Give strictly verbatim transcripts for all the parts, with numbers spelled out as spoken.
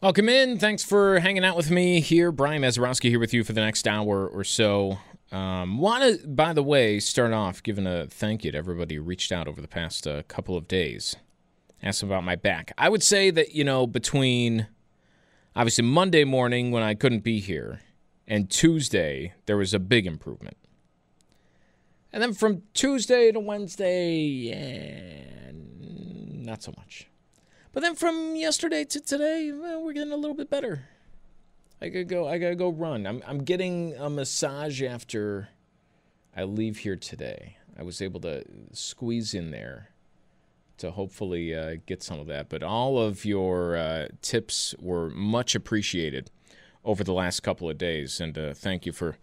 Welcome in. Thanks for hanging out with me here. Brian Mazurowski here with you for the next hour or so. Um, want to, by the way, start off giving a thank you to everybody who reached out over the past uh, couple of days. Asked about my back. I would say that, you know, between, obviously, Monday morning when I couldn't be here and Tuesday, there was a big improvement. And then from Tuesday to Wednesday, yeah, not so much. But then from yesterday to today, well, we're getting a little bit better. I gotta go. I gotta go run. I'm I'm getting a massage after I leave here today. I was able to squeeze in there to hopefully uh, get some of that. But all of your uh, tips were much appreciated over the last couple of days, and uh, thank you for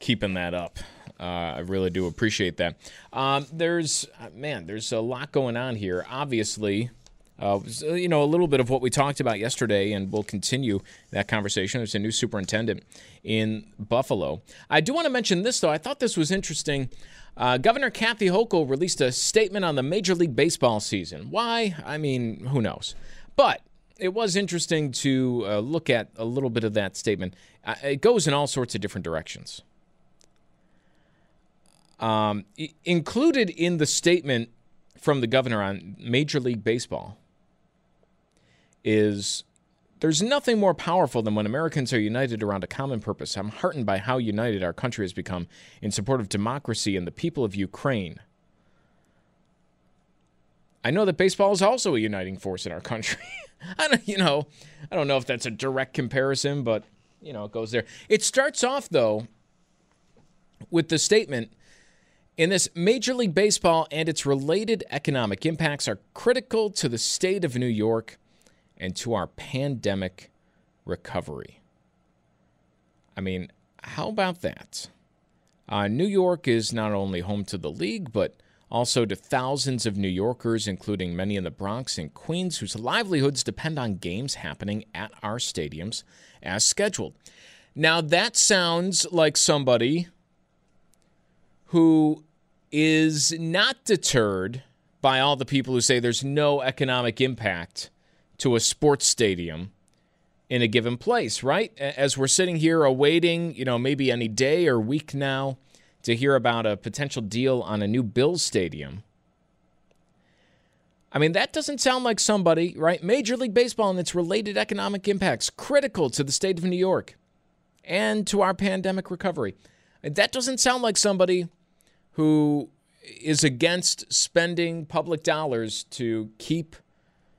keeping that up. Uh, I really do appreciate that. Um, there's man, there's a lot going on here. Obviously. Uh, you know, a little bit of what we talked about yesterday, and we'll continue that conversation. There's a new superintendent in Buffalo. I do want to mention this, though. I thought this was interesting. Uh, Governor Kathy Hochul released a statement on the Major League Baseball season. Why? I mean, who knows? But it was interesting to uh, look at a little bit of that statement. Uh, it goes in all sorts of different directions. Um, I- included in the statement from the governor on Major League Baseball is there's nothing more powerful than when Americans are united around a common purpose. I'm heartened by how united our country has become in support of democracy and the people of Ukraine. I know that baseball is also a uniting force in our country. I don't, you know, I don't know if that's a direct comparison, but you know, it goes there. It starts off though with the statement. In this, Major League Baseball and its related economic impacts are critical to the state of New York and to our pandemic recovery. I mean, how about that? Uh, New York is not only home to the league, but also to thousands of New Yorkers, including many in the Bronx and Queens, whose livelihoods depend on games happening at our stadiums as scheduled. Now, that sounds like somebody who is not deterred by all the people who say there's no economic impact to a sports stadium in a given place, right? As we're sitting here awaiting, you know, maybe any day or week now to hear about a potential deal on a new Bills stadium. I mean, that doesn't sound like somebody, right? Major League Baseball and its related economic impacts critical to the state of New York and to our pandemic recovery. That doesn't sound like somebody who is against spending public dollars to keep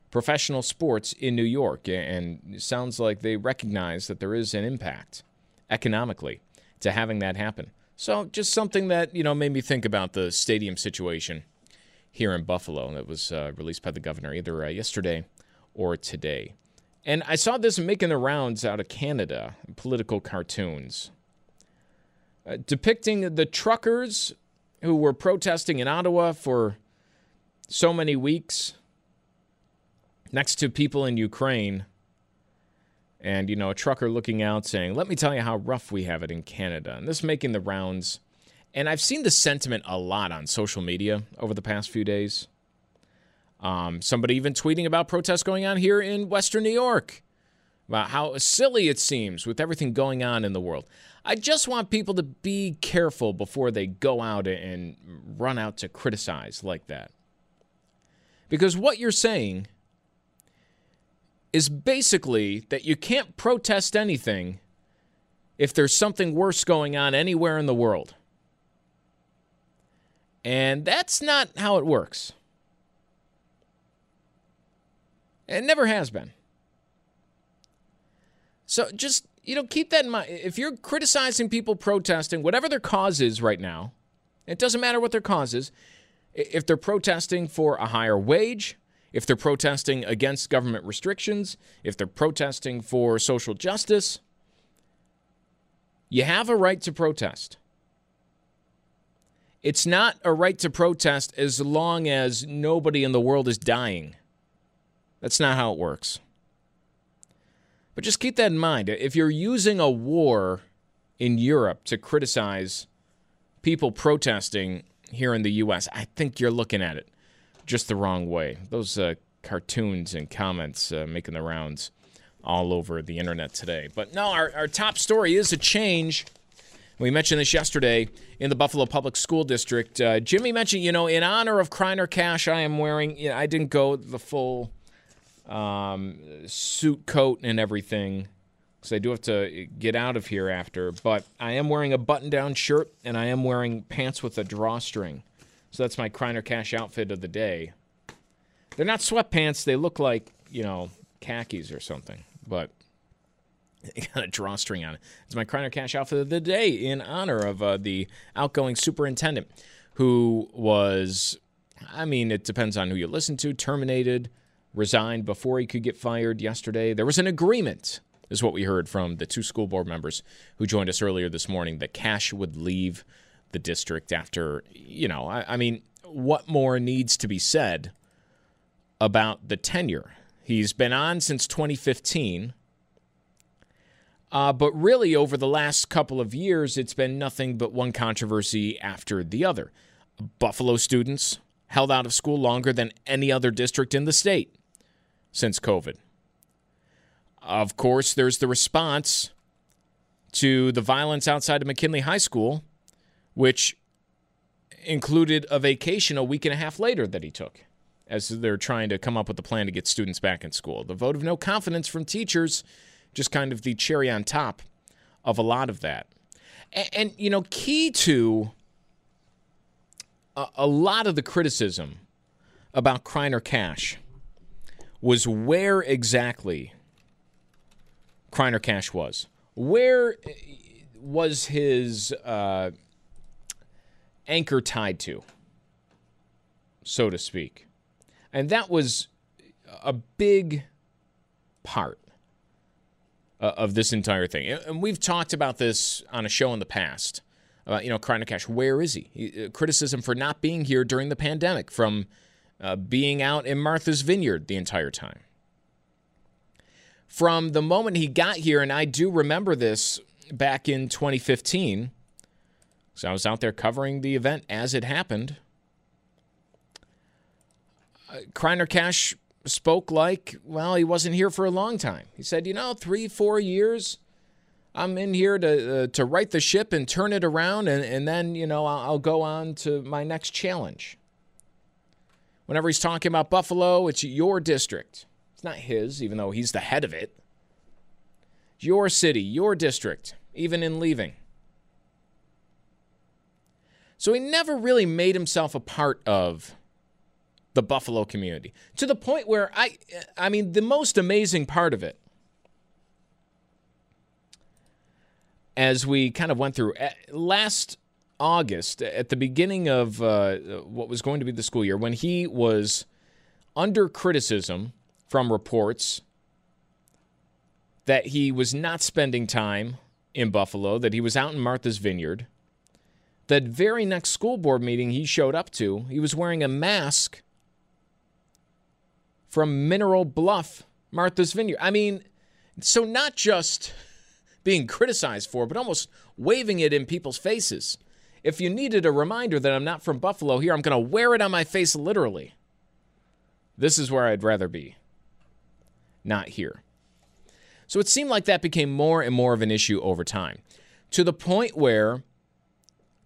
professional sports in New York, and it sounds like they recognize that there is an impact economically to having that happen. So just something that, you know, made me think about the stadium situation here in Buffalo that was uh, released by the governor either uh, yesterday or today. And I saw this making the rounds out of Canada, political cartoons, Uh, depicting the truckers who were protesting in Ottawa for so many weeks next to people in Ukraine. And, you know, a trucker looking out saying, let me tell you how rough we have it in Canada. And this making the rounds. And I've seen this sentiment a lot on social media over the past few days. Um, somebody even tweeting about protests going on here in Western New York, about how silly it seems with everything going on in the world. I just want people to be careful before they go out and run out to criticize like that. Because what you're saying is basically that you can't protest anything if there's something worse going on anywhere in the world. And that's not how it works. It never has been. So just, you know, keep that in mind. If you're criticizing people protesting, whatever their cause is right now, it doesn't matter what their cause is. If they're protesting for a higher wage, if they're protesting against government restrictions, if they're protesting for social justice, you have a right to protest. It's not a right to protest as long as nobody in the world is dying. That's not how it works. But just keep that in mind. If you're using a war in Europe to criticize people protesting here in the U S, I think you're looking at it just the wrong way. Those uh, cartoons and comments uh, making the rounds all over the internet today. But no, our, our top story is a change. We mentioned this yesterday in the Buffalo Public School District. Uh, Jimmy mentioned, you know, in honor of Kriner Cash, I am wearing, you know, I didn't go the full um, suit coat and everything, because I do have to get out of here after. But I am wearing a button-down shirt, and I am wearing pants with a drawstring. So that's my Kriner Cash outfit of the day. They're not sweatpants. They look like, you know, khakis or something. But it got a drawstring on it. It's my Kriner Cash outfit of the day in honor of uh, the outgoing superintendent who was, I mean, it depends on who you listen to, terminated, resigned before he could get fired yesterday. There was an agreement, is what we heard from the two school board members who joined us earlier this morning, that Cash would leave the district after, you know, I, I mean, what more needs to be said about the tenure? He's been on since twenty fifteen. Uh, but really, over the last couple of years, it's been nothing but one controversy after the other. Buffalo students held out of school longer than any other district in the state since COVID. Of course, there's the response to the violence outside of McKinley High School, which included a vacation a week and a half later that he took, as they're trying to come up with a plan to get students back in school. The vote of no confidence from teachers, just kind of the cherry on top of a lot of that. And, and you know, key to a, a lot of the criticism about Kriner Cash was where exactly Kriner Cash was. Where was his uh, anchor tied to, so to speak? And that was a big part Uh, of this entire thing. And we've talked about this on a show in the past. Uh, you know, Kriner Cash, where is he? he uh, criticism for not being here during the pandemic, from uh, being out in Martha's Vineyard the entire time. From the moment he got here, and I do remember this back in twenty fifteen, so I was out there covering the event as it happened, uh, Kriner Cash spoke like, well, he wasn't here for a long time. He said, you know, three, four years, I'm in here to uh, to right the ship and turn it around, and, and then, you know, I'll, I'll go on to my next challenge. Whenever he's talking about Buffalo, it's your district. It's not his, even though he's the head of it. Your city, your district, even in leaving. So he never really made himself a part of the Buffalo community, to the point where I I mean, the most amazing part of it, as we kind of went through last August at the beginning of uh, what was going to be the school year, when he was under criticism from reports that he was not spending time in Buffalo, that he was out in Martha's Vineyard, that very next school board meeting he showed up to, he was wearing a mask from Mineral Bluff, Martha's Vineyard. I mean, so not just being criticized for, but almost waving it in people's faces. If you needed a reminder that I'm not from Buffalo, here, I'm going to wear it on my face literally. This is where I'd rather be, not here. So it seemed like that became more and more of an issue over time, to the point where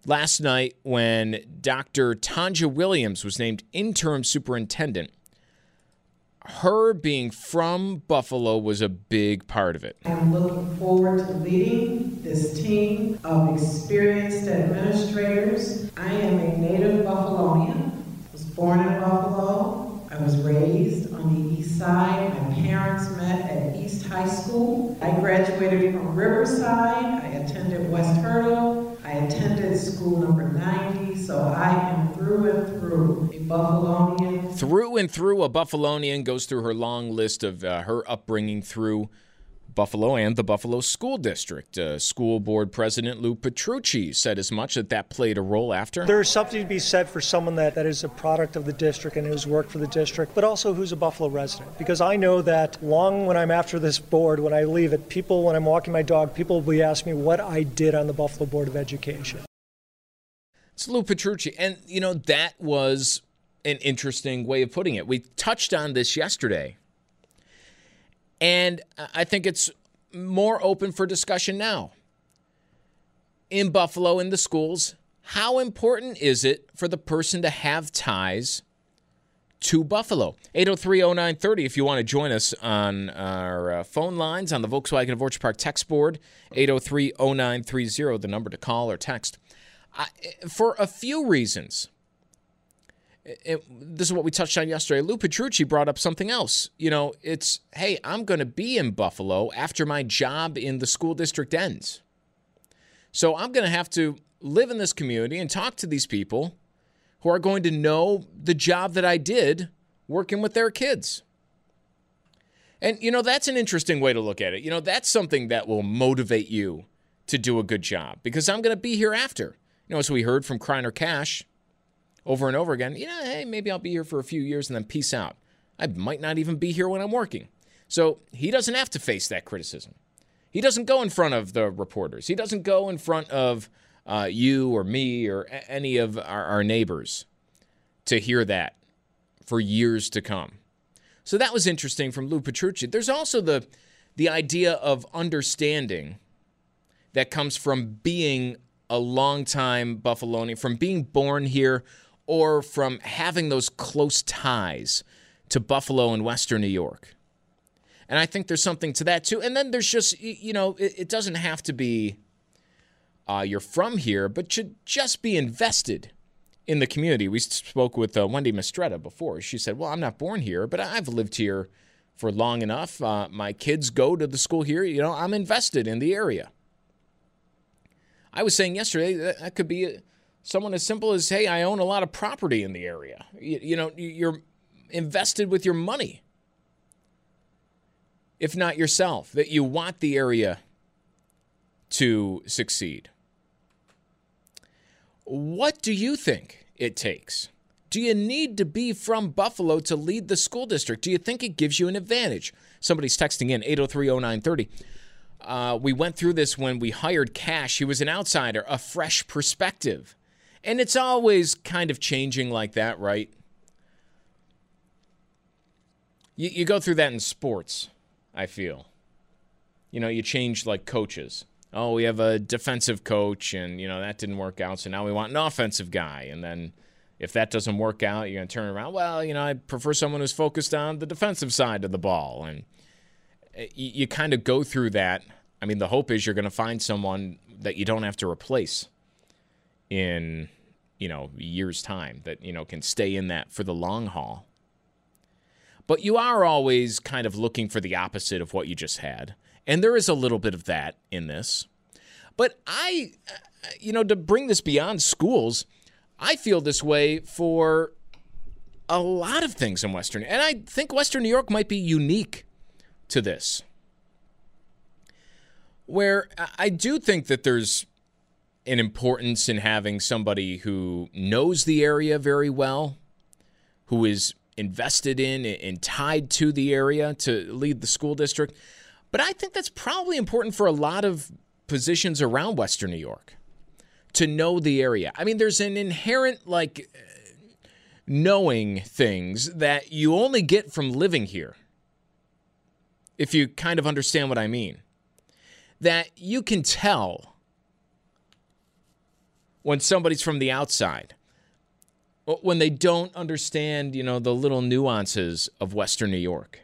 last night, when Doctor Tonja Williams was named interim superintendent, her being from Buffalo was a big part of it. I'm looking forward to leading this team of experienced administrators. I am a native Buffalonian. I was born in Buffalo. I was raised on the east side. My parents met at East High School. I graduated from Riverside. I attended West Hurdle. I attended school number ninety, so I am through and through a Buffalonian. Through and through a Buffalonian goes through her long list of uh, her upbringing through Buffalo and the Buffalo School District. Uh, School Board President Lou Petrucci said as much, that that played a role after. There's something to be said for someone that, that is a product of the district and who's worked for the district, but also who's a Buffalo resident. Because I know that long when I'm after this board, when I leave it, people, when I'm walking my dog, people will be asking me what I did on the Buffalo Board of Education. It's Lou Petrucci. And, you know, that was an interesting way of putting it. We touched on this yesterday. And I think it's more open for discussion now. In Buffalo, in the schools, how important is it for the person to have ties to Buffalo? eight oh three, oh nine thirty if you want to join us on our uh, phone lines, on the Volkswagen of Orchard Park text board, eight oh three, oh nine three oh, the number to call or text. I, for a few reasons. It, this is what we touched on yesterday. Lou Petrucci brought up something else. You know, it's, hey, I'm going to be in Buffalo after my job in the school district ends. So I'm going to have to live in this community and talk to these people who are going to know the job that I did working with their kids. And, you know, that's an interesting way to look at it. You know, that's something that will motivate you to do a good job because I'm going to be here after. You know, as we heard from Kriner Cash over and over again, you know, hey, maybe I'll be here for a few years and then peace out. I might not even be here when I'm working. So he doesn't have to face that criticism. He doesn't go in front of the reporters. He doesn't go in front of uh, you or me or a- any of our, our neighbors to hear that for years to come. So that was interesting from Lou Petrucci. There's also the the idea of understanding that comes from being a longtime Buffalonian, from being born here, or from having those close ties to Buffalo and Western New York. And I think there's something to that, too. And then there's just, you know, it, it doesn't have to be uh, you're from here, but should just be invested in the community. We spoke with uh, Wendy Mistretta before. She said, well, I'm not born here, but I've lived here for long enough. Uh, my kids go to the school here. You know, I'm invested in the area. I was saying yesterday that could be – someone as simple as, hey, I own a lot of property in the area. You, you know, you're invested with your money, if not yourself, that you want the area to succeed. What do you think it takes? Do you need to be from Buffalo to lead the school district? Do you think it gives you an advantage? Somebody's texting in, eight oh three, oh nine thirty. Uh, we went through this when we hired Cash. He was an outsider, a fresh perspective. And it's always kind of changing like that, right? You, you go through that in sports, I feel. You know, you change like coaches. Oh, we have a defensive coach, and, you know, that didn't work out, so now we want an offensive guy. And then if that doesn't work out, you're going to turn around. Well, you know, I prefer someone who's focused on the defensive side of the ball. And you, you kind of go through that. I mean, the hope is you're going to find someone that you don't have to replace in, you know, years' time that, you know, can stay in that for the long haul. But you are always kind of looking for the opposite of what you just had. And there is a little bit of that in this. But I, you know, to bring this beyond schools, I feel this way for a lot of things in Western. And I think Western New York might be unique to this, where I do think that there's an importance in having somebody who knows the area very well, who is invested in and tied to the area to lead the school district. But I think that's probably important for a lot of positions around Western New York, to know the area. I mean, there's an inherent, like, knowing things that you only get from living here, if you kind of understand what I mean, that you can tell when somebody's from the outside. when they don't understand, you know, the little nuances of Western New York.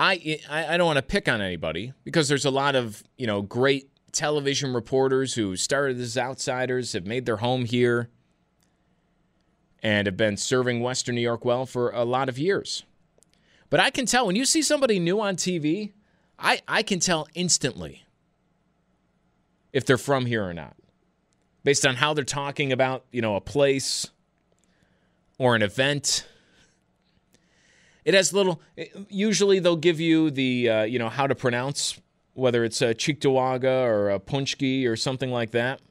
I, I don't want to pick on anybody because there's a lot of, you know, great television reporters who started as outsiders, have made their home here, and have been serving Western New York well for a lot of years. But I can tell when you see somebody new on T V, I, I can tell instantly if they're from here or not, based on how they're talking about, you know, a place or an event. It has little, usually they'll give you the, uh, you know, how to pronounce, whether it's a Cheektowaga or a Punchki or something like that.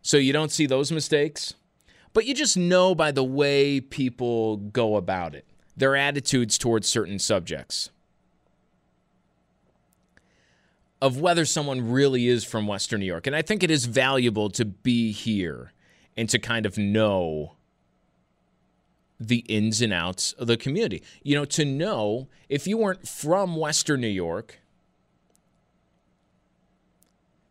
So you don't see those mistakes. But you just know by the way people go about it, their attitudes towards certain subjects, of whether someone really is from Western New York. And I think it is valuable to be here and to kind of know the ins and outs of the community. You know, to know if you weren't from Western New York,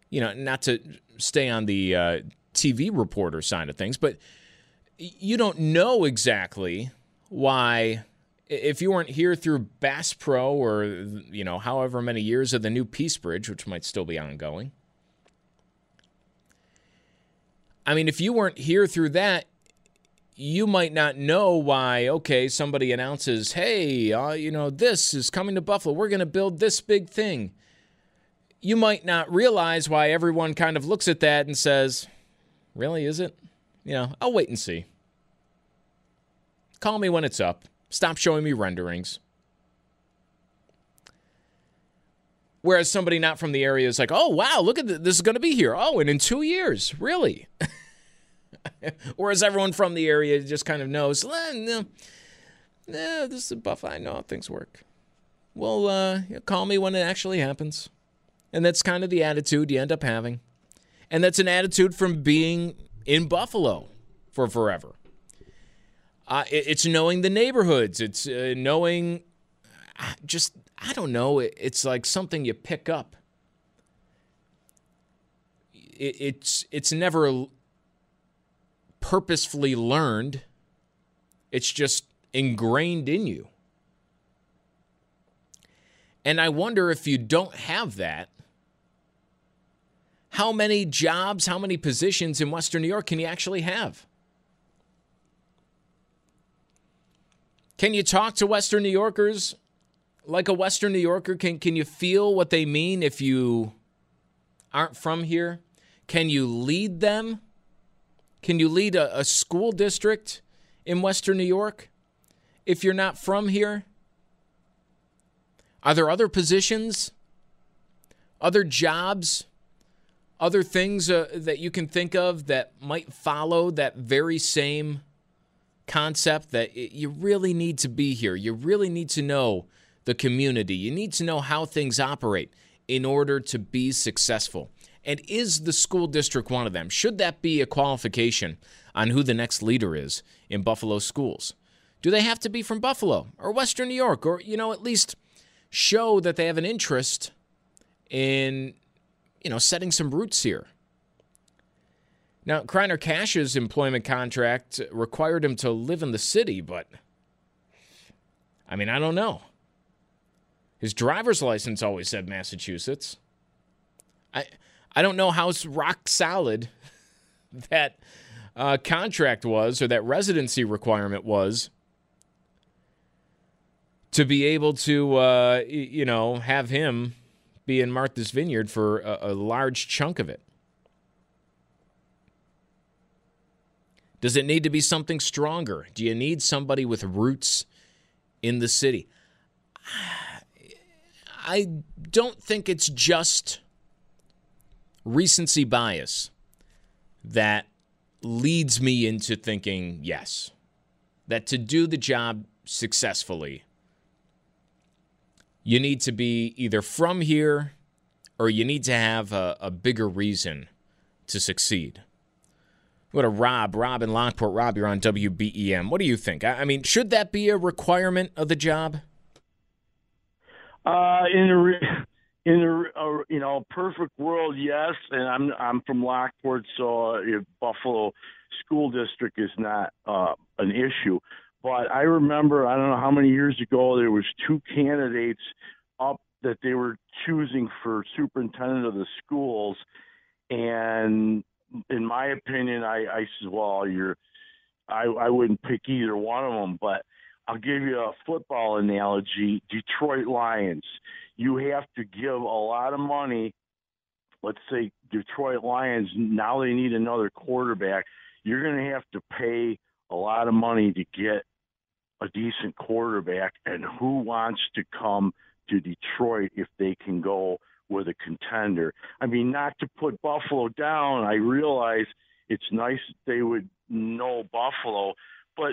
you know, not to stay on the uh, T V reporter side of things, but you don't know exactly why. If you weren't here through Bass Pro or, you know, however many years of the new Peace Bridge, which might still be ongoing. I mean, if you weren't here through that, you might not know why, okay, somebody announces, hey, uh, you know, this is coming to Buffalo. We're going to build this big thing. You might not realize why everyone kind of looks at that and says, really, is it? You know, I'll wait and see. Call me when it's up. Stop showing me renderings. Whereas somebody not from the area is like, oh, wow, look at this. This is going to be here. Oh, and in two years, really? Whereas everyone from the area just kind of knows, eh, no, no, this is a buff. I know how things work. Well, uh, call me when it actually happens. And that's kind of the attitude you end up having. And that's an attitude from being in Buffalo for forever. Uh, it's knowing the neighborhoods. It's uh, knowing just, I don't know, it's like something you pick up. It's, it's never purposefully learned. It's just ingrained in you. And I wonder if you don't have that, how many jobs, how many positions in Western New York can you actually have? Can you talk to Western New Yorkers like a Western New Yorker? Can, can you feel what they mean if you aren't from here? Can you lead them? Can you lead a, a school district in Western New York if you're not from here? Are there other positions, other jobs, other things uh, that you can think of that might follow that very same concept, that it, you really need to be here? You really need to know the community. You need to know how things operate in order to be successful. And is the school district one of them? Should that be a qualification on who the next leader is in Buffalo schools? Do they have to be from Buffalo or Western New York, or, you know, at least show that they have an interest in, you know, setting some roots here? Now, Kriner Cash's employment contract required him to live in the city, but, I mean, I don't know. His driver's license always said Massachusetts. I I don't know how rock solid that uh, contract was, or that residency requirement was, to be able to, uh, you know, have him be in Martha's Vineyard for a, a large chunk of it. Does it need to be something stronger? Do you need somebody with roots in the city? I don't think it's just recency bias that leads me into thinking, yes, that to do the job successfully, you need to be either from here or you need to have a, a bigger reason to succeed. Go to Rob. Rob in Lockport. Rob, you're on W B E M. What do you think? I mean, should that be a requirement of the job? Uh, in re- In a, a you know perfect world, yes, and I'm I'm from Lockport, so uh, Buffalo school district is not uh, an issue. But I remember, I don't know how many years ago, there was two candidates up that they were choosing for superintendent of the schools, and in my opinion, I, I said, well, you're I, I wouldn't pick either one of them, but I'll give you a football analogy. Detroit Lions. You have to give a lot of money. Let's say Detroit Lions, now they need another quarterback. You're going to have to pay a lot of money to get a decent quarterback, and who wants to come to Detroit if they can go with a contender? I mean, not to put Buffalo down, I realize it's nice that they would know Buffalo, but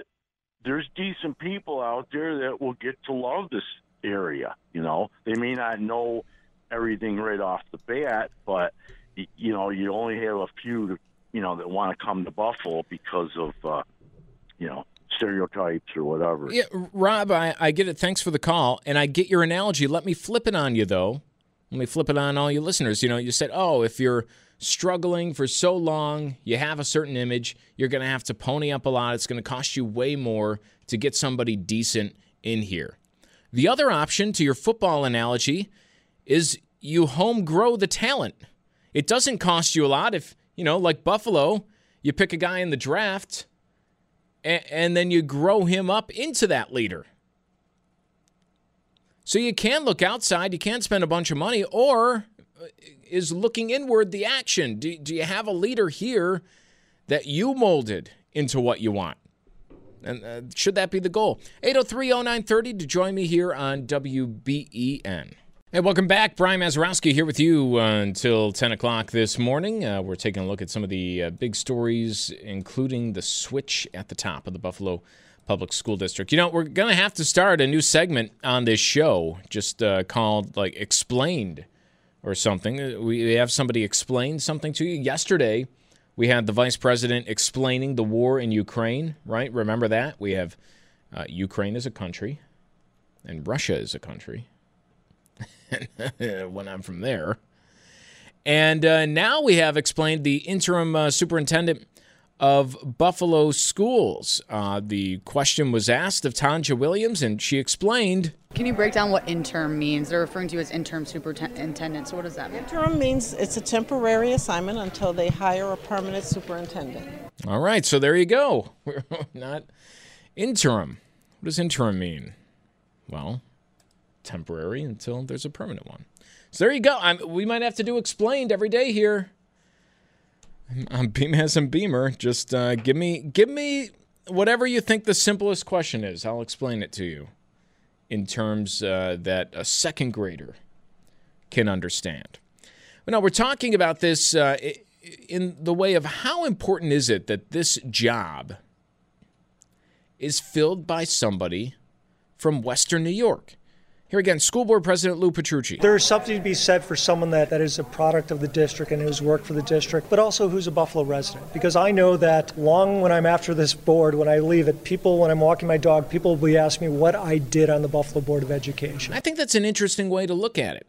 there's decent people out there that will get to love this area. You know, they may not know everything right off the bat, but you know, you only have a few to, you know, that want to come to Buffalo because of uh, you know, stereotypes or whatever. Yeah, Rob, I, I get it. Thanks for the call, and I get your analogy. Let me flip it on you though. Let me flip it on all you listeners. You know, you said, oh, if you're struggling for so long, you have a certain image, you're going to have to pony up a lot. It's going to cost you way more to get somebody decent in here. The other option to your football analogy is you home grow the talent. It doesn't cost you a lot if, you know, like Buffalo, you pick a guy in the draft and, and then you grow him up into that leader. So you can look outside, you can spend a bunch of money, or is looking inward the action? Do, do you have a leader here that you molded into what you want? And uh, should that be the goal? eight oh three, oh nine thirty to join me here on W B E N. Hey, welcome back. Brian Mazurowski here with you uh, until ten o'clock this morning. Uh, we're taking a look at some of the uh, big stories, including the switch at the top of the Buffalo Public School District. You know, we're going to have to start a new segment on this show just uh, called, like, Explained or something. We have somebody explain something to you. Yesterday, we had the vice president explaining the war in Ukraine, right? Remember that? We have uh, Ukraine as a country, and Russia as a country. Went on from there. And uh, now we have explained the interim uh, superintendent of Buffalo schools. Uh, the question was asked of Tonja Williams, and she explained. Can you break down what interim means? They're referring to you as interim superintendent, so what does that mean? Interim means it's a temporary assignment until they hire a permanent superintendent. All right, so there you go. We're not interim. What does interim mean? Well, temporary until there's a permanent one. So there you go. I'm, we might have to do Explained every day here. I'm B M A S and Beamer. Just uh, give me give me whatever you think the simplest question is. I'll explain it to you in terms uh, that a second grader can understand. But now, we're talking about this uh, in the way of how important is it that this job is filled by somebody from Western New York. Here again, School Board President Lou Petrucci. There is something to be said for someone that, that is a product of the district and who's worked for the district, but also who's a Buffalo resident. Because I know that long when I'm after this board, when I leave it, people, when I'm walking my dog, people will be asking me what I did on the Buffalo Board of Education. I think that's an interesting way to look at it.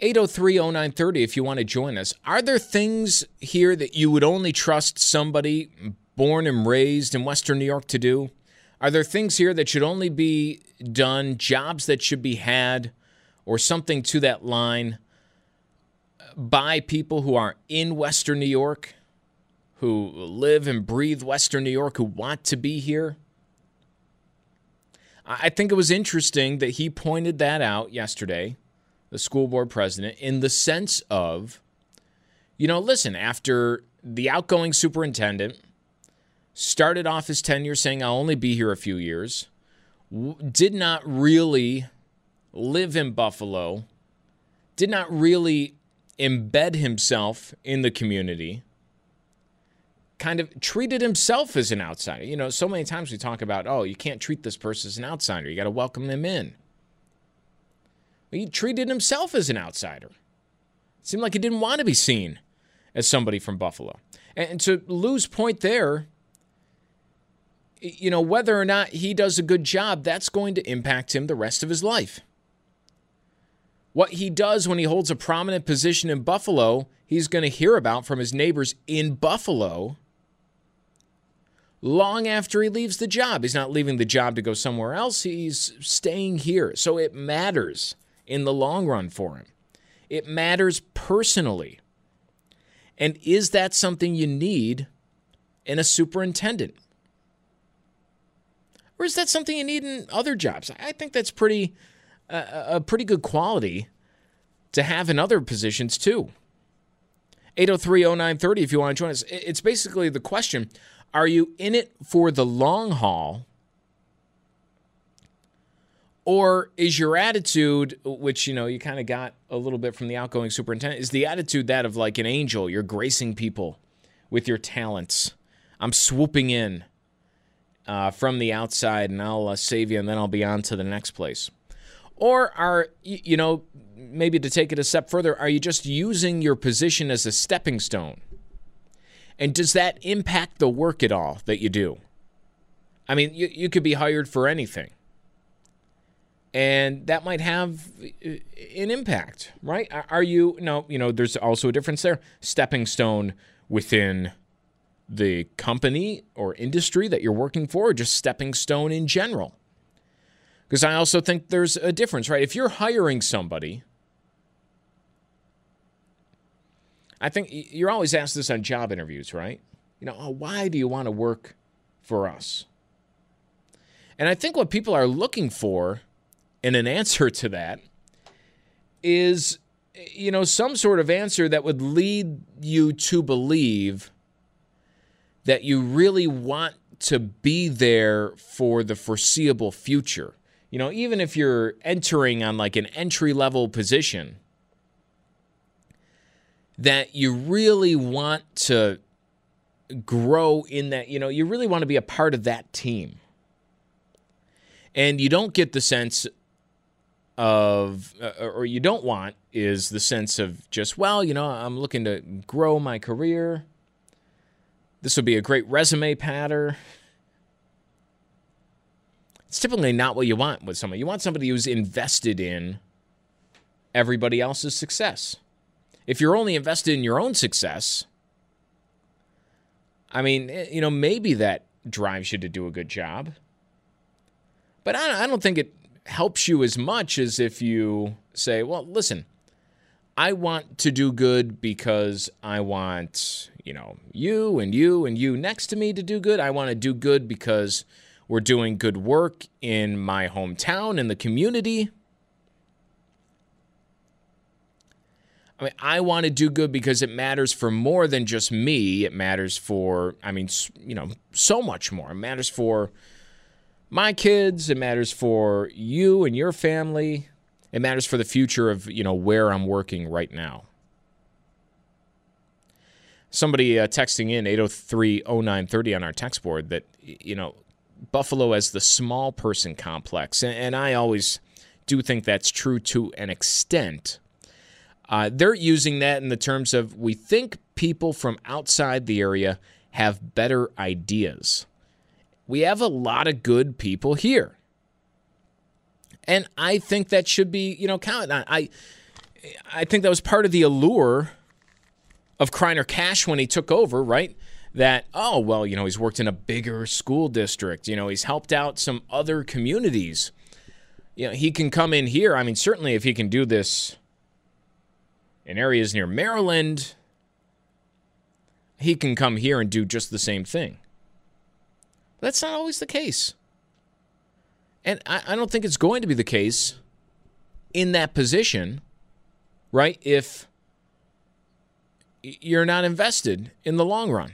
eight oh three, oh nine thirty if you want to join us. Are there things here that you would only trust somebody born and raised in Western New York to do? Are there things here that should only be done, jobs that should be had, or something to that line by people who are in Western New York, who live and breathe Western New York, who want to be here? I think it was interesting that he pointed that out yesterday, the school board president, in the sense of, you know, listen, after the outgoing superintendent started off his tenure saying, I'll only be here a few years, did not really live in Buffalo, did not really embed himself in the community, kind of treated himself as an outsider. You know, so many times we talk about, oh, you can't treat this person as an outsider. You got to welcome them in. But he treated himself as an outsider. It seemed like he didn't want to be seen as somebody from Buffalo. And to Lou's point there, you know, whether or not he does a good job, that's going to impact him the rest of his life. What he does when he holds a prominent position in Buffalo, he's going to hear about from his neighbors in Buffalo long after he leaves the job. He's not leaving the job to go somewhere else. He's staying here. So it matters in the long run for him. It matters personally. And is that something you need in a superintendent? Or is that something you need in other jobs? I think that's pretty... a pretty good quality to have in other positions, too. eight oh three oh nine three oh if you want to join us. It's basically the question, are you in it for the long haul? Or is your attitude, which, you know, you kind of got a little bit from the outgoing superintendent, is the attitude that of like an angel? You're gracing people with your talents. I'm swooping in uh, from the outside, and I'll uh, save you, and then I'll be on to the next place. Or are, you know, maybe to take it a step further, are you just using your position as a stepping stone? And does that impact the work at all that you do? I mean, you, you could be hired for anything. And that might have an impact, right? Are you, no, you know, there's also a difference there. Stepping stone within the company or industry that you're working for, or just stepping stone in general? Because I also think there's a difference, right? If you're hiring somebody, I think you're always asked this on job interviews, right? You know, oh, why do you want to work for us? And I think what people are looking for in an answer to that is, you know, some sort of answer that would lead you to believe that you really want to be there for the foreseeable future. You know, even if you're entering on like an entry-level position, that you really want to grow in that, you know, you really want to be a part of that team. And you don't get the sense of, or you don't want is the sense of just, well, you know, I'm looking to grow my career. This would be a great resume patter. It's typically not what you want with somebody. You want somebody who's invested in everybody else's success. If you're only invested in your own success, I mean, you know, maybe that drives you to do a good job. But I don't think it helps you as much as if you say, well, listen, I want to do good because I want, you know, you and you and you next to me to do good. I want to do good because we're doing good work in my hometown, in the community. I mean, I want to do good because it matters for more than just me. It matters for, I mean, you know, so much more. It matters for my kids. It matters for you and your family. It matters for the future of, you know, where I'm working right now. Somebody uh, texting in eight oh three oh nine three oh on our text board that, you know, Buffalo as the small person complex, and I always do think that's true to an extent. Uh, they're using that in the terms of we think people from outside the area have better ideas. We have a lot of good people here, and I think that should be, you know, counted on. I I think that was part of the allure of Kriner Cash when he took over, right? That, oh, well, you know, he's worked in a bigger school district. You know, he's helped out some other communities. You know, he can come in here. I mean, certainly if he can do this in areas near Maryland, he can come here and do just the same thing. But that's not always the case. And I, I don't think it's going to be the case in that position, right, if you're not invested in the long run.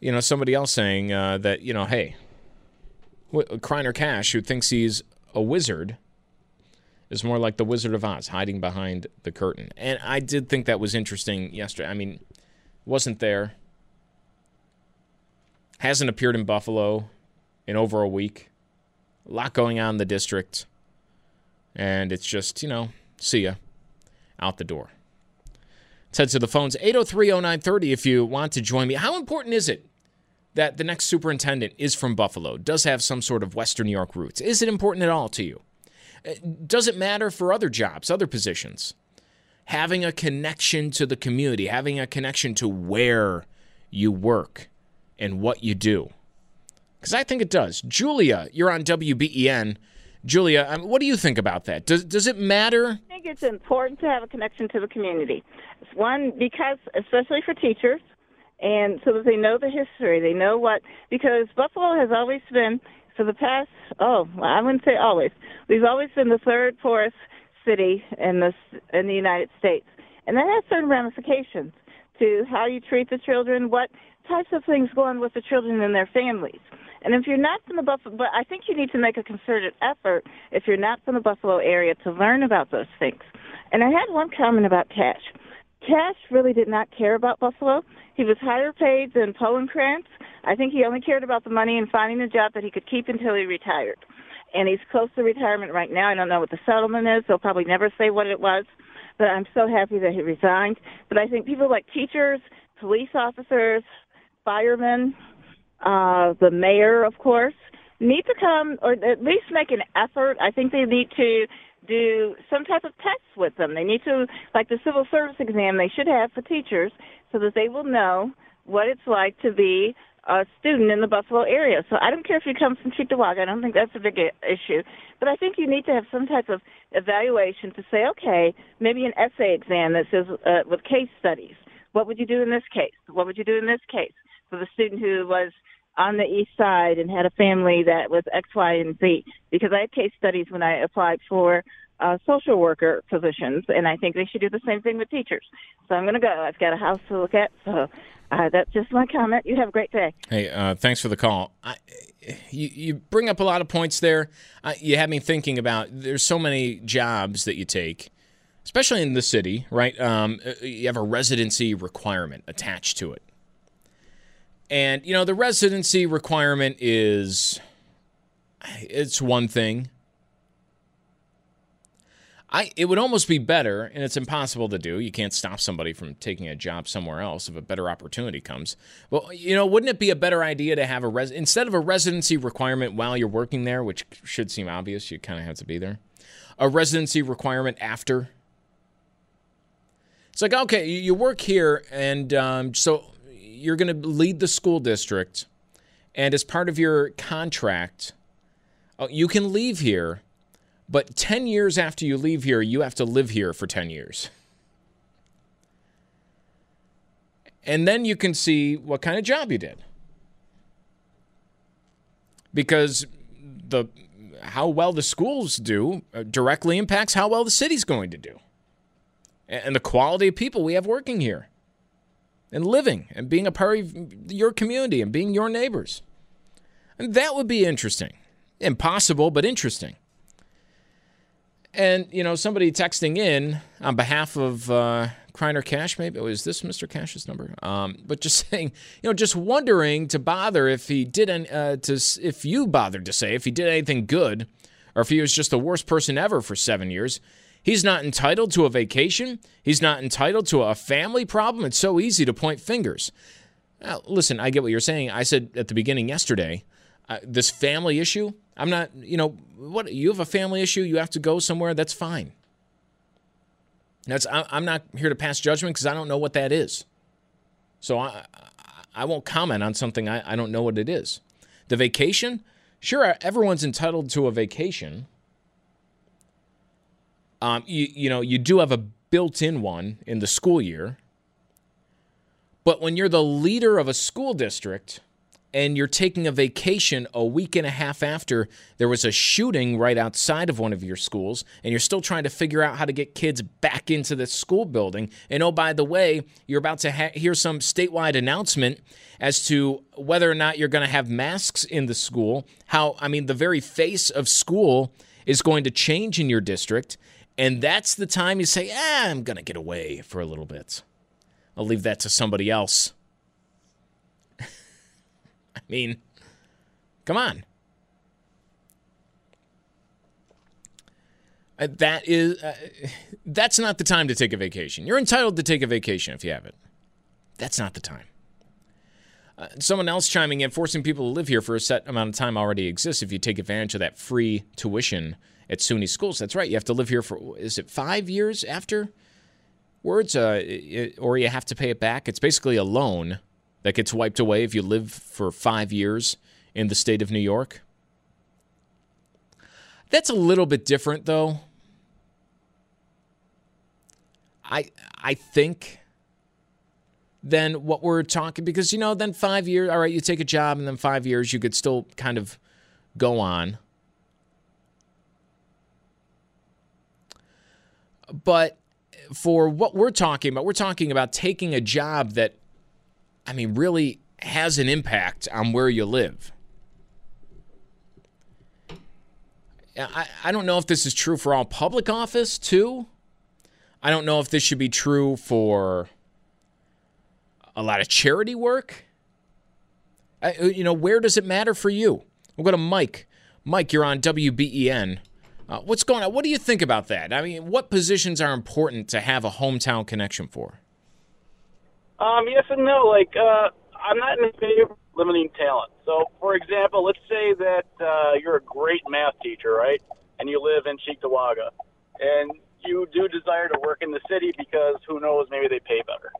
You know, somebody else saying uh, that, you know, hey, Kriner Cash, who thinks he's a wizard, is more like the Wizard of Oz, hiding behind the curtain. And I did think that was interesting yesterday. I mean, wasn't there. Hasn't appeared in Buffalo in over a week. A lot going on in the district. And it's just, you know, see ya. Out the door. Let's head to the phones. eight oh three oh nine three oh if you want to join me. How important is it that the next superintendent is from Buffalo, does have some sort of Western New York roots? Is it important at all to you? Does it matter for other jobs, other positions? Having a connection to the community, having a connection to where you work and what you do. Because I think it does. Julia, you're on W B E N. Julia, um, what do you think about that? Does does it matter? I think it's important to have a connection to the community. One, because, especially for teachers, and so that they know the history, they know what, because Buffalo has always been, for the past, oh, I wouldn't say always, we've always been the third poorest city in the, in the United States. And that has certain ramifications to how you treat the children, what types of things go on with the children and their families. And if you're not from the Buffalo, but I think you need to make a concerted effort if you're not from the Buffalo area to learn about those things. And I had one comment about Cash. Cash really did not care about Buffalo. He was higher paid than Polenkrantz. I think he only cared about the money and finding a job that he could keep until he retired. And he's close to retirement right now. I don't know what the settlement is. They'll probably never say what it was. But I'm so happy that he resigned. But I think people like teachers, police officers, firemen, Uh, the mayor, of course, need to come or at least make an effort. I think they need to do some type of test with them. They need to, like the civil service exam they should have for teachers, so that they will know what it's like to be a student in the Buffalo area. So I don't care if you come from Cheektowaga. I don't think that's a big issue. But I think you need to have some type of evaluation to say, okay, maybe an essay exam that says uh, with case studies. What would you do in this case? What would you do in this case? For the student who was on the east side and had a family that was X, Y, and Z. Because I had case studies when I applied for uh, social worker positions, and I think they should do the same thing with teachers. So I'm going to go. I've got a house to look at, so uh, that's just my comment. You have a great day. Hey, uh, thanks for the call. I, you, you bring up a lot of points there. Uh, you had me thinking about there's so many jobs that you take, especially in the city, right? Um, you have a residency requirement attached to it. And, you know, the residency requirement is, it's one thing. I It would almost be better, and it's impossible to do. You can't stop somebody from taking a job somewhere else if a better opportunity comes. Well, you know, wouldn't it be a better idea to have a, res- instead of a residency requirement while you're working there, which should seem obvious, you kind of have to be there, a residency requirement after? It's like, okay, you work here, and um, so... you're going to lead the school district, and as part of your contract, you can leave here, but ten years after you leave here, you have to live here for ten years. And then you can see what kind of job you did. Because the how well the schools do directly impacts how well the city's going to do and the quality of people we have working here. And living and being a part of your community and being your neighbors. And that would be interesting. Impossible, but interesting. And, you know, somebody texting in on behalf of uh, Kriner Cash, maybe. Oh, is this Mister Cash's number? Um, but just saying, you know, just wondering to bother if he did, an, uh, to, if you bothered to say if he did anything good or if he was just the worst person ever for seven years. He's not entitled to a vacation. He's not entitled to a family problem. It's so easy to point fingers. Now, listen, I get what you're saying. I said at the beginning yesterday, uh, this family issue, I'm not, you know, what you have a family issue, you have to go somewhere, that's fine. That's I, I'm not here to pass judgment because I don't know what that is. So I, I won't comment on something I, I don't know what it is. The vacation, sure, everyone's entitled to a vacation. Um, you, you know, you do have a built-in one in the school year. But when you're the leader of a school district and you're taking a vacation a week and a half after there was a shooting right outside of one of your schools and you're still trying to figure out how to get kids back into the school building. And, oh, by the way, you're about to ha- hear some statewide announcement as to whether or not you're going to have masks in the school. How, I mean, the very face of school is going to change in your district. And that's the time you say, ah, I'm going to get away for a little bit. I'll leave that to somebody else. I mean, come on. Uh, that is, uh, that's not the time to take a vacation. You're entitled to take a vacation if you have it. That's not the time. Uh, someone else chiming in, forcing people to live here for a set amount of time already exists if you take advantage of that free tuition at SUNY schools. That's right. You have to live here for, is it five years afterwards? Uh, it, or you have to pay it back? It's basically a loan that gets wiped away if you live for five years in the state of New York. That's a little bit different, though. I I think than what we're talking, because, you know, then five years, all right, you take a job, and then five years you could still kind of go on. But for what we're talking about, we're talking about taking a job that, I mean, really has an impact on where you live. I, I don't know if this is true for all public office, too. I don't know if this should be true for a lot of charity work. I, you know, where does it matter for you? We'll go to Mike. Mike, you're on W B E N. Uh, what's going on? What do you think about that? I mean, what positions are important to have a hometown connection for? Um, yes and no. Like, uh, I'm not in favor of limiting talent. So, for example, let's say that uh, you're a great math teacher, right? And you live in Cheektowaga. And you do desire to work in the city because, who knows, maybe they pay better.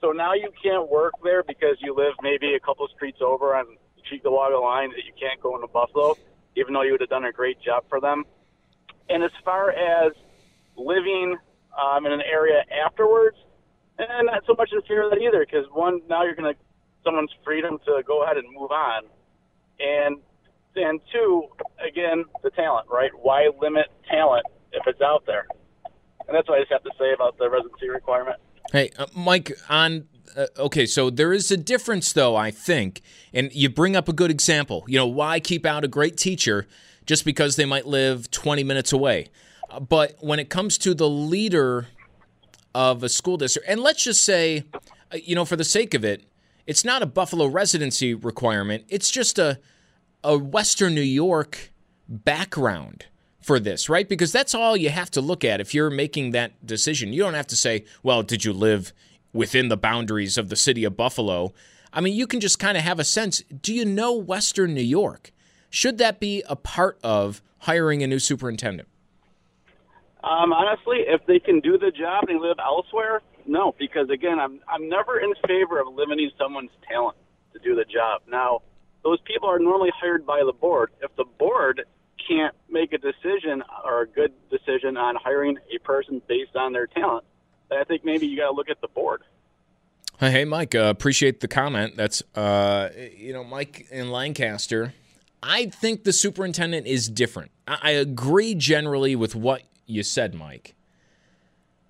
So now you can't work there because you live maybe a couple streets over on the Cheektowaga line that you can't go into Buffalo, even though you would have done a great job for them. And as far as living um, in an area afterwards, and not so much in fear of that either, because one, now you're going to someone's freedom to go ahead and move on. And and two, again, the talent, right? Why limit talent if it's out there? And that's what I just have to say about the residency requirement. Hey, uh, Mike, on uh, okay, so there is a difference, though, I think. And you bring up a good example. You know, why keep out a great teacher just because they might live twenty minutes away? Uh, but when it comes to the leader of a school district, and let's just say, uh, you know, for the sake of it, it's not a Buffalo residency requirement. It's just a a Western New York background for this, right? Because that's all you have to look at if you're making that decision. You don't have to say, well, did you live within the boundaries of the city of Buffalo? I mean, you can just kind of have a sense, do you know Western New York? Should that be a part of hiring a new superintendent? Um, honestly, if they can do the job and live elsewhere, no, because, again, I'm I'm never in favor of limiting someone's talent to do the job. Now, those people are normally hired by the board. If the board can't make a decision or a good decision on hiring a person based on their talent, then I think maybe you got to look at the board. Hey, Mike, uh, appreciate the comment. That's, uh, you know, Mike in Lancaster. I think the superintendent is different. I, I agree generally with what you said, Mike.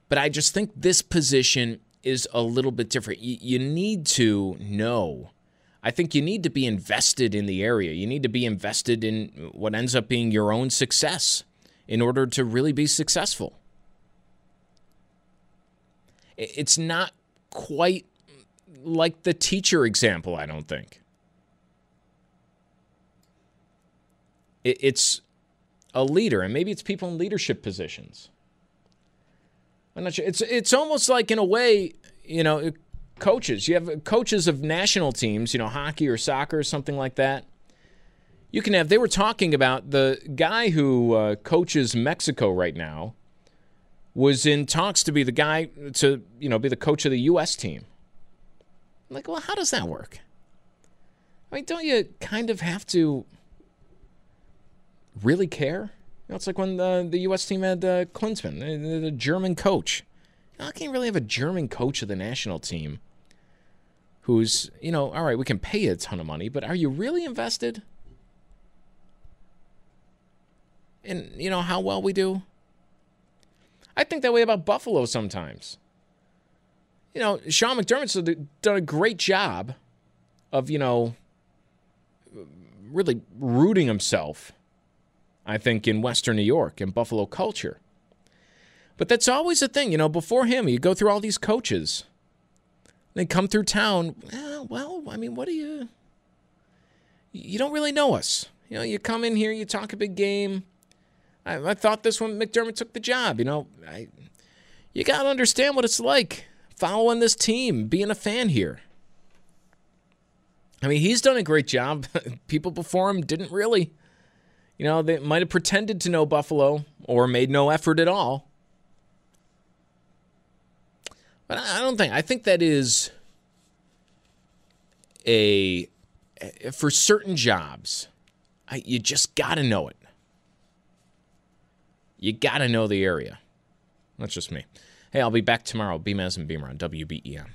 But I just think this position is a little bit different. You, you need to know. I think you need to be invested in the area. You need to be invested in what ends up being your own success in order to really be successful. It's not quite like the teacher example, I don't think. It's a leader, and maybe it's people in leadership positions. I'm not sure. It's it's almost like, in a way, you know, coaches. You have coaches of national teams, you know, hockey or soccer or something like that. You can have, they were talking about the guy who uh, coaches Mexico right now was in talks to be the guy to, you know, be the coach of the U S team. I'm like, well, how does that work? I mean, don't you kind of have to really care? You know, it's like when the, the U S team had uh, Klinsmann, the, the German coach. You know, I can't really have a German coach of the national team who's, you know, all right, we can pay you a ton of money, but are you really invested in, you know, how well we do? I think that way about Buffalo sometimes. You know, Sean McDermott's done a great job of, you know, really rooting himself, I think, in Western New York and Buffalo culture. But that's always a thing. You know, before him, you go through all these coaches. They come through town. Eh, well, I mean, what do you... You don't really know us. You know, you come in here, you talk a big game. I, I thought this when McDermott took the job. You know, I, you got to understand what it's like following this team, being a fan here. I mean, he's done a great job. People before him didn't really. You know, they might have pretended to know Buffalo or made no effort at all. But I don't think, I think that is a, for certain jobs, I, you just got to know it. You got to know the area. That's just me. Hey, I'll be back tomorrow. B M A S and Beamer on W B E N.